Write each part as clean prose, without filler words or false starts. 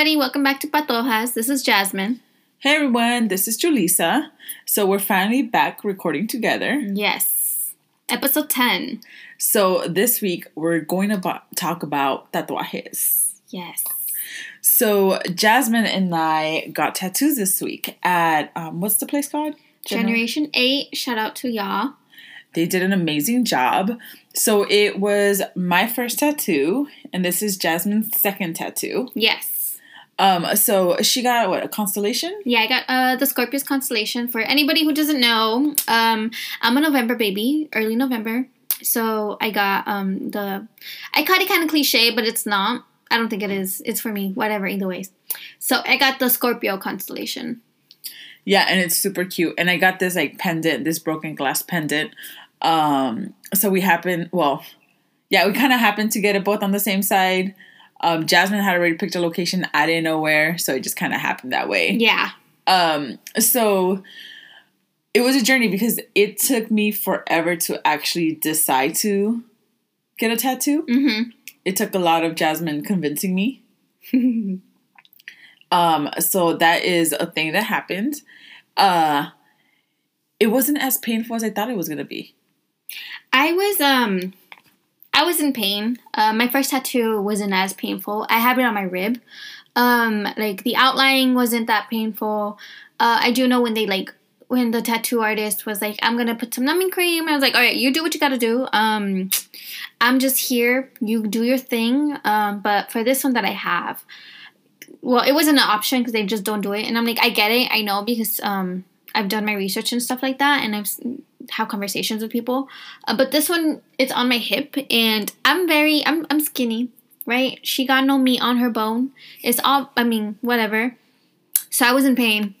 everybody, welcome back to Patojas. This is Jasmine. Hey everyone, this is Julissa. So we're finally back recording together. Yes, episode 10. So this week we're going to talk about tatuajes. Yes. So Jasmine and I got tattoos this week at, what's the place called? Generation 8. Shout out to y'all. They did an amazing job. So it was my first tattoo, and this is Jasmine's second tattoo. Yes. So she got, what, a constellation? Yeah, I got the Scorpius constellation. For anybody who doesn't know, I'm a November baby, early November. So I got I caught it kind of cliche, but it's not. I don't think it is. It's for me. Whatever, either ways. So I got the Scorpio constellation. Yeah, and it's super cute. And I got this, like, pendant, this broken glass pendant. So we happened, well, yeah, we kind of happened to get it both on the same side. Jasmine had already picked a location. I didn't know where, so it just kind of happened that way. Yeah. So it was a journey because it took me forever to actually decide to get a tattoo. Mm-hmm. It took a lot of Jasmine convincing me. So that is a thing that happened. It wasn't as painful as I thought it was going to be. I was in pain. My first tattoo wasn't as painful. I have it on my rib. Like the outlining wasn't that painful. I do know when the tattoo artist was like, I'm going to put some numbing cream. And I was like, all right, you do what you got to do. I'm just here. You do your thing. But for this one that I have, well, it wasn't an option because they just don't do it. And I'm like, I get it. I know because I've done my research and stuff like that. And I've had conversations with people. But this one, it's on my hip. And I'm skinny, right? She got no meat on her bone. It's all, I mean, whatever. So I was in pain.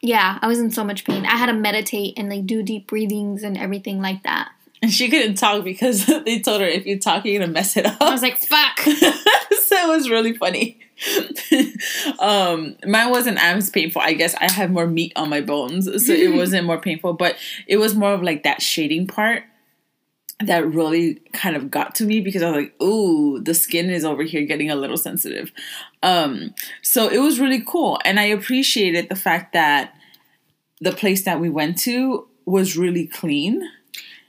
Yeah, I was in so much pain. I had to meditate and, like, do deep breathings and everything like that. And she couldn't talk because they told her, if you talk, you're going to mess it up. I was like, fuck. So it was really funny. Mine wasn't as painful. I guess I have more meat on my bones, so it wasn't more painful. But it was more of, like, that shading part that really kind of got to me because I was like, ooh, the skin is over here getting a little sensitive. So it was really cool. And I appreciated the fact that the place that we went to was really clean.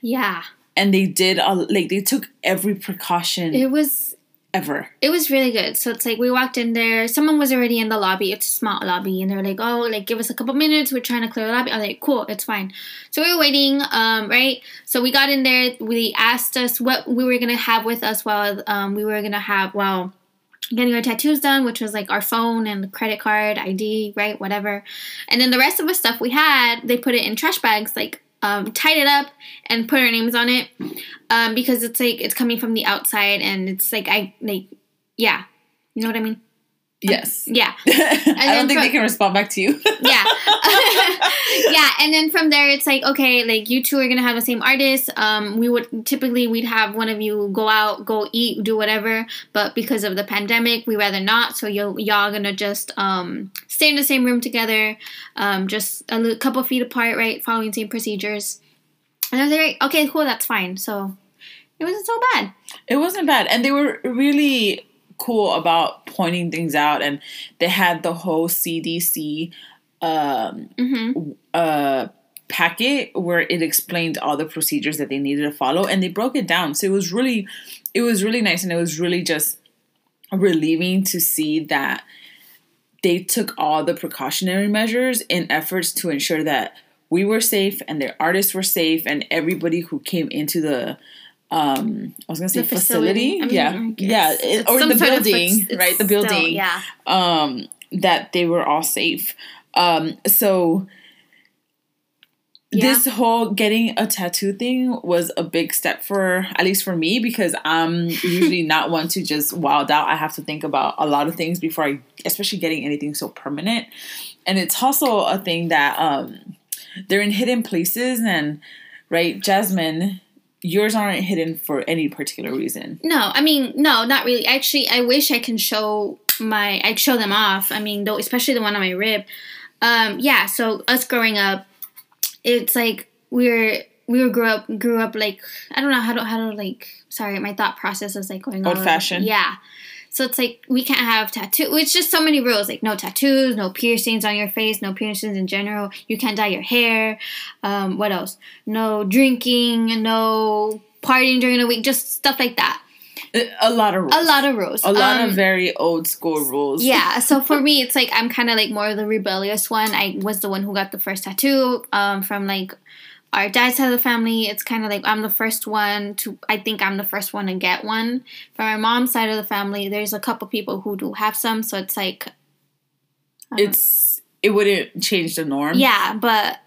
Yeah. And they did, they took every precaution. It was... ever. It was really good. So it's like we walked in there. Someone was already in the lobby. It's a small lobby. And they were like, oh, like, give us a couple minutes. We're trying to clear the lobby. I was like, cool. It's fine. So we were waiting, right? So we got in there. They asked us what we were going to have with us while getting our tattoos done, which was like our phone and credit card, ID, right? Whatever. And then the rest of the stuff we had, they put it in trash bags, like, tied it up and put our names on it, because it's like it's coming from the outside and it's like yeah, you know what I mean? Yes. Yeah. And I don't think they can respond back to you. Yeah. Yeah, and then from there it's like, okay, like, you two are gonna have the same artist. We'd have one of you go out, go eat, do whatever, but because of the pandemic, we rather not. So y'all gonna just stay in the same room together, just a couple feet apart, right? Following the same procedures. And I was like, okay, cool, that's fine. So it wasn't so bad. It wasn't bad, and they were really cool about pointing things out, and they had the whole CDC packet where it explained all the procedures that they needed to follow, and they broke it down. So it was really nice, and it was really just relieving to see that they took all the precautionary measures in efforts to ensure that we were safe and their artists were safe and everybody who came into the facility. I mean, yeah. Yeah. Or the building, right? The building. Still, yeah. That they were all safe. So this whole getting a tattoo thing was a big step at least for me, because I'm usually not one to just wild out. I have to think about a lot of things before especially getting anything so permanent. And it's also a thing that, they're in hidden places, and right, Jasmine, yours aren't hidden for any particular reason. No, I mean, no, not really. Actually, I wish I can show them off. I mean, though, especially the one on my rib. Yeah, so us growing up, it's like grew up like, I don't know how to, my thought process is like going old-fashioned. Yeah. So it's like we can't have tattoos. It's just so many rules, like no tattoos, no piercings on your face, no piercings in general. You can't dye your hair. What else? No drinking, no partying during the week, just stuff like that. A lot of rules. A lot of rules. A lot of very old school rules. Yeah. So for me, it's like I'm kind of like more of the rebellious one. I was the one who got the first tattoo from like our dad's side of the family. It's kind of like I'm the first one to, I think I'm the first one to get one. From my mom's side of the family, there's a couple people who do have some. So it's like. It wouldn't change the norm. Yeah, but.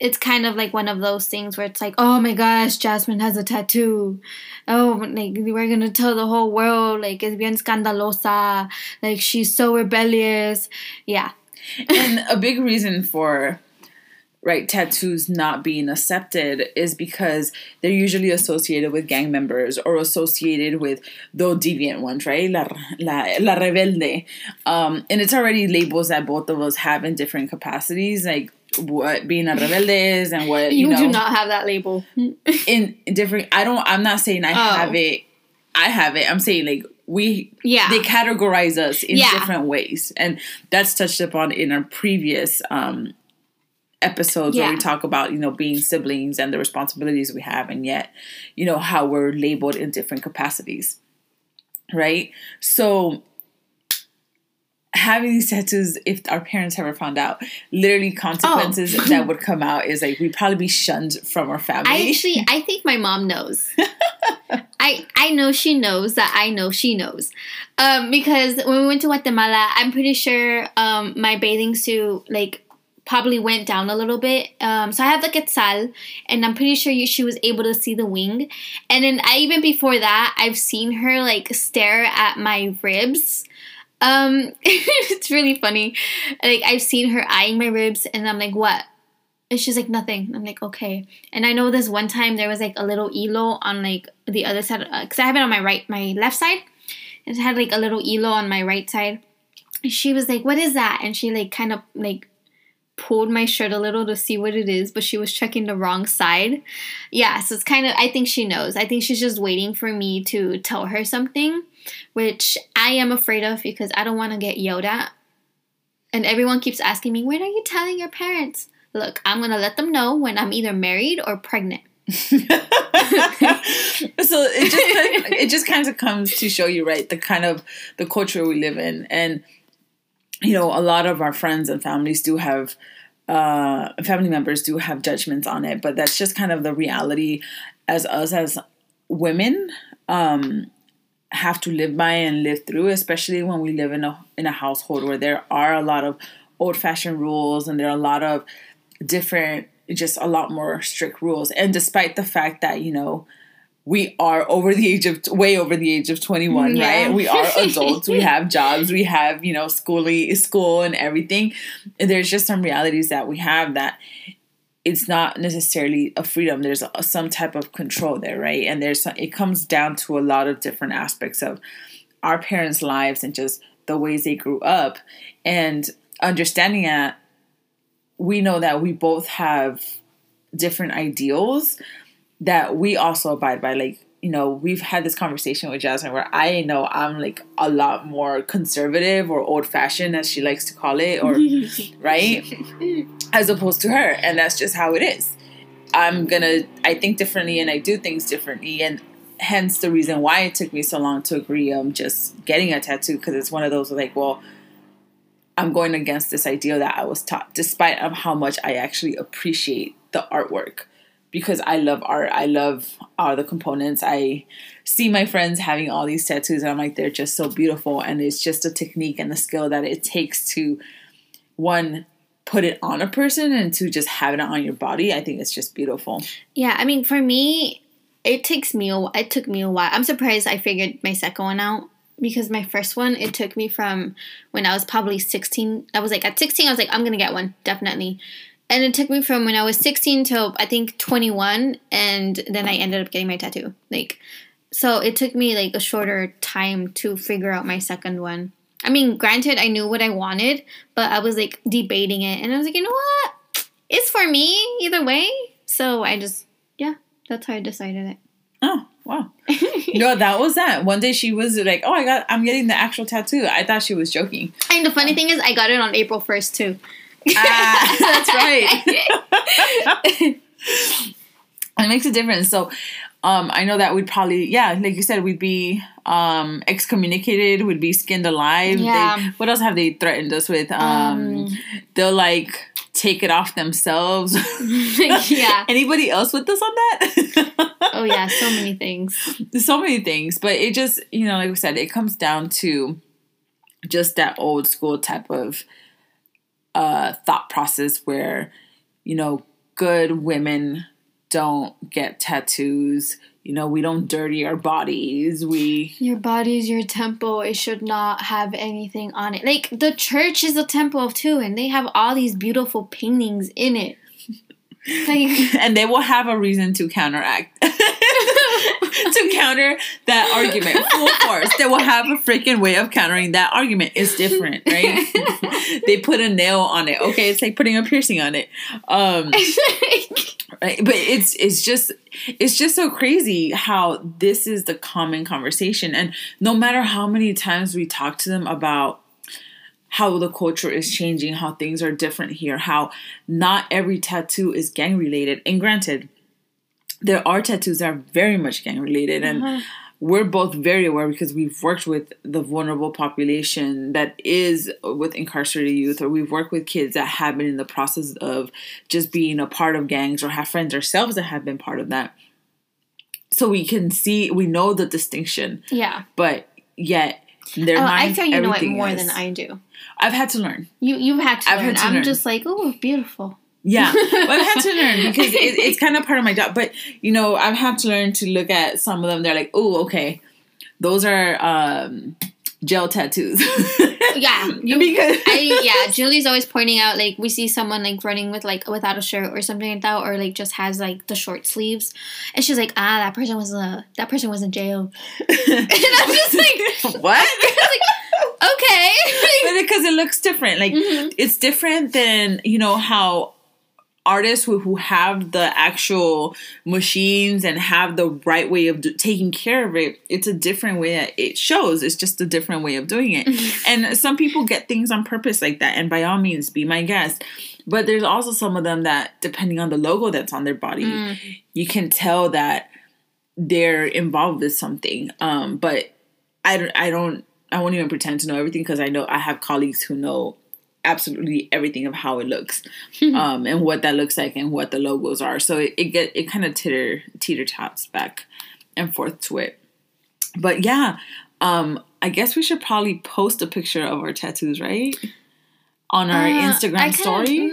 It's kind of like one of those things where it's like, oh my gosh, Jasmine has a tattoo. Oh, like we're going to tell the whole world, like it's bien scandalosa. Like she's so rebellious. Yeah. And a big reason for, right, tattoos not being accepted is because they're usually associated with gang members or associated with the deviant ones, right? La rebelde. And it's already labels that both of us have in different capacities, like what being a rebelde is and what you know, do not have that label in different. I'm not saying I have it. I'm saying like they categorize us in different ways, and that's touched upon in our previous episodes where we talk about being siblings and the responsibilities we have, and yet how we're labeled in different capacities, right? So. Having these tattoos, if our parents ever found out, literally consequences that would come out is like we'd probably be shunned from our family. I think my mom knows. I know she knows that I know she knows. Because when we went to Guatemala, I'm pretty sure my bathing suit like probably went down a little bit. So I have the quetzal, and I'm pretty sure she was able to see the wing. And then even before that, I've seen her like stare at my ribs. It's really funny. Like, I've seen her eyeing my ribs, and I'm like, what? And she's like, nothing. I'm like, okay. And I know this one time there was, like, a little elo on, like, the other side. Because I have it on my left side. And it had, like, a little elo on my right side. And she was like, what is that? And she, like, kind of, like, pulled my shirt a little to see what it is. But she was checking the wrong side. Yeah, so it's kind of, I think she knows. I think she's just waiting for me to tell her something. Which I am afraid of because I don't want to get yelled at. And everyone keeps asking me, when are you telling your parents? Look, I'm going to let them know when I'm either married or pregnant. So it just kind of comes to show you, right, the kind of the culture we live in. And, a lot of our friends and families do have, family members do have judgments on it. But that's just kind of the reality as us as women, have to live by and live through, especially when we live in a household where there are a lot of old-fashioned rules and there are a lot of different, just a lot more strict rules. And despite the fact that, we are way over the age of 21, right? We are adults. We have jobs. We have, school and everything. And there's just some realities that we have that it's not necessarily a freedom. There's some type of control there, right? And it comes down to a lot of different aspects of our parents' lives and just the ways they grew up. And understanding that, we know that we both have different ideals that we also abide by. Like, we've had this conversation with Jasmine where I know I'm like a lot more conservative or old-fashioned, as she likes to call it, or right? As opposed to her, and that's just how it is. I think differently, and I do things differently, and hence the reason why it took me so long to agree on just getting a tattoo, because it's one of those like, well, I'm going against this idea that I was taught, despite of how much I actually appreciate the artwork, because I love art. I love all the components. I see my friends having all these tattoos, and I'm like, they're just so beautiful, and it's just a technique and a skill that it takes to, one, put it on a person, and to just have it on your body. I think it's just beautiful. Yeah, I mean, for me, it took me a while. I'm surprised I figured my second one out, because my first one, it took me from when I was probably 16. I was like, at 16, I was like, I'm going to get one, definitely. And it took me from when I was 16 till, I think, 21, and then I ended up getting my tattoo. Like, so it took me, like, a shorter time to figure out my second one. I mean, granted, I knew what I wanted, but I was, like, debating it. And I was like, what? It's for me either way. So I just, that's how I decided it. Oh, wow. No, that was that. One day she was like, oh, I'm getting the actual tattoo. I thought she was joking. And the funny thing is, I got it on April 1st, too. Ah, that's right. It makes a difference. So I know that we'd probably, yeah, like you said, we'd be excommunicated, we'd be skinned alive. Yeah. What else have they threatened us with? They'll, like, take it off themselves. Yeah. Anybody else with us on that? Oh, yeah, so many things. So many things. But it just, you know, like we said, it comes down to just that old school type of thought process where, you know, good women don't get tattoos. You know, we don't dirty our bodies. Your body's your temple. It should not have anything on it. Like, the church is a temple too, and they have all these beautiful paintings in it. Like, and they will have a reason to counteract. To counter that argument. Full force. They will have a freaking way of countering that argument. It's different, right? They put a nail on it. Okay, it's like putting a piercing on it. Right? But it's just so crazy how this is the common conversation. And no matter how many times we talk to them about how the culture is changing, how things are different here, how not every tattoo is gang related. And granted, there are tattoos that are very much gang related. And we're both very aware because we've worked with the vulnerable population that is with incarcerated youth, or we've worked with kids that have been in the process of just being a part of gangs or have friends ourselves that have been part of that. So we can see, we know the distinction. Yeah. But yet, they're not. I tell you know it more than I do. I've had to learn. You've had to learn. I'm just like, oh, beautiful. Yeah. Well, I've had to learn because it's kind of part of my job. But, you know, I've had to learn to look at some of them. They're like, oh, okay, those are gel tattoos. Yeah. Julie's always pointing out, like, we see someone, like, running with, like, without a shirt or something like that, or, like, just has, like, the short sleeves. And she's like, that person was in jail. And I'm just like, what? Like, okay. But because it looks different. Like, It's different than, you know, how artists who have the actual machines and have the right way of taking care of it, it's a different way that it shows. It's just a different way of doing it. And some people get things on purpose like that, and by all means, be my guest. But there's also some of them that, depending on the logo that's on their body, you can tell that they're involved with something. But I won't even pretend to know everything because I know I have colleagues who know absolutely everything of how it looks, and what that looks like and what the logos are. So it kind of teeter-tots back and forth to it. But yeah, I guess we should probably post a picture of our tattoos, right? On our Instagram story.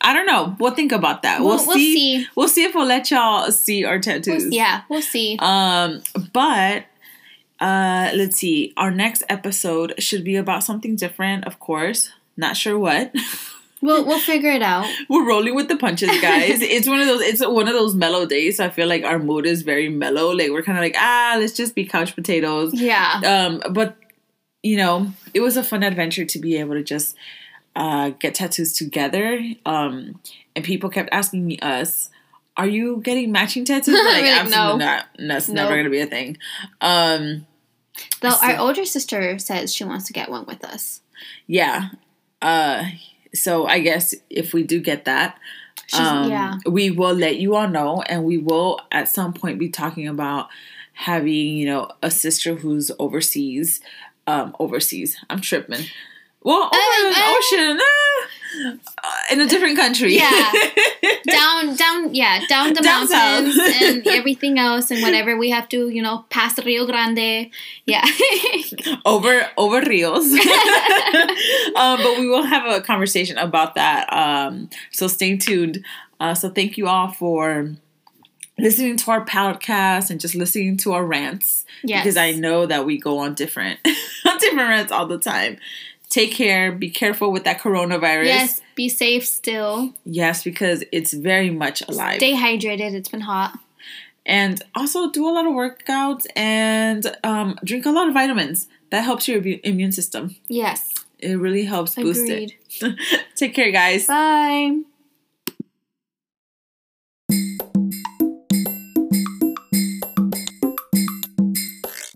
I don't know. We'll think about that. We'll see. We'll see if we'll let y'all see our tattoos. We'll see. But let's see. Our next episode should be about something different, of course. Not sure what. We'll figure it out. We're rolling with the punches, guys. It's one of those mellow days, so I feel like our mood is very mellow. Like, we're kind of like, let's just be couch potatoes. Yeah. But, you know, it was a fun adventure to be able to just get tattoos together. And people kept asking us, are you getting matching tattoos? Like, really, absolutely not. That's never going to be a thing. Though our older sister says she wants to get one with us. Yeah. So I guess if we do get that, we will let you all know, and we will at some point be talking about having, you know, a sister who's overseas. I'm tripping. Well, over the ocean. In a different country. Yeah. down mountains south. And everything else and whatever we have to, you know, past Rio Grande. Yeah. over Rios. But we will have a conversation about that. So stay tuned. So thank you all for listening to our podcast and just listening to our rants. Yes. Because I know that we go on different rants all the time. Take care. Be careful with that coronavirus. Yes, be safe still. Yes, because it's very much alive. Stay hydrated. It's been hot. And also do a lot of workouts and drink a lot of vitamins. That helps your immune system. Yes. It really helps boost it. Take care, guys. Bye.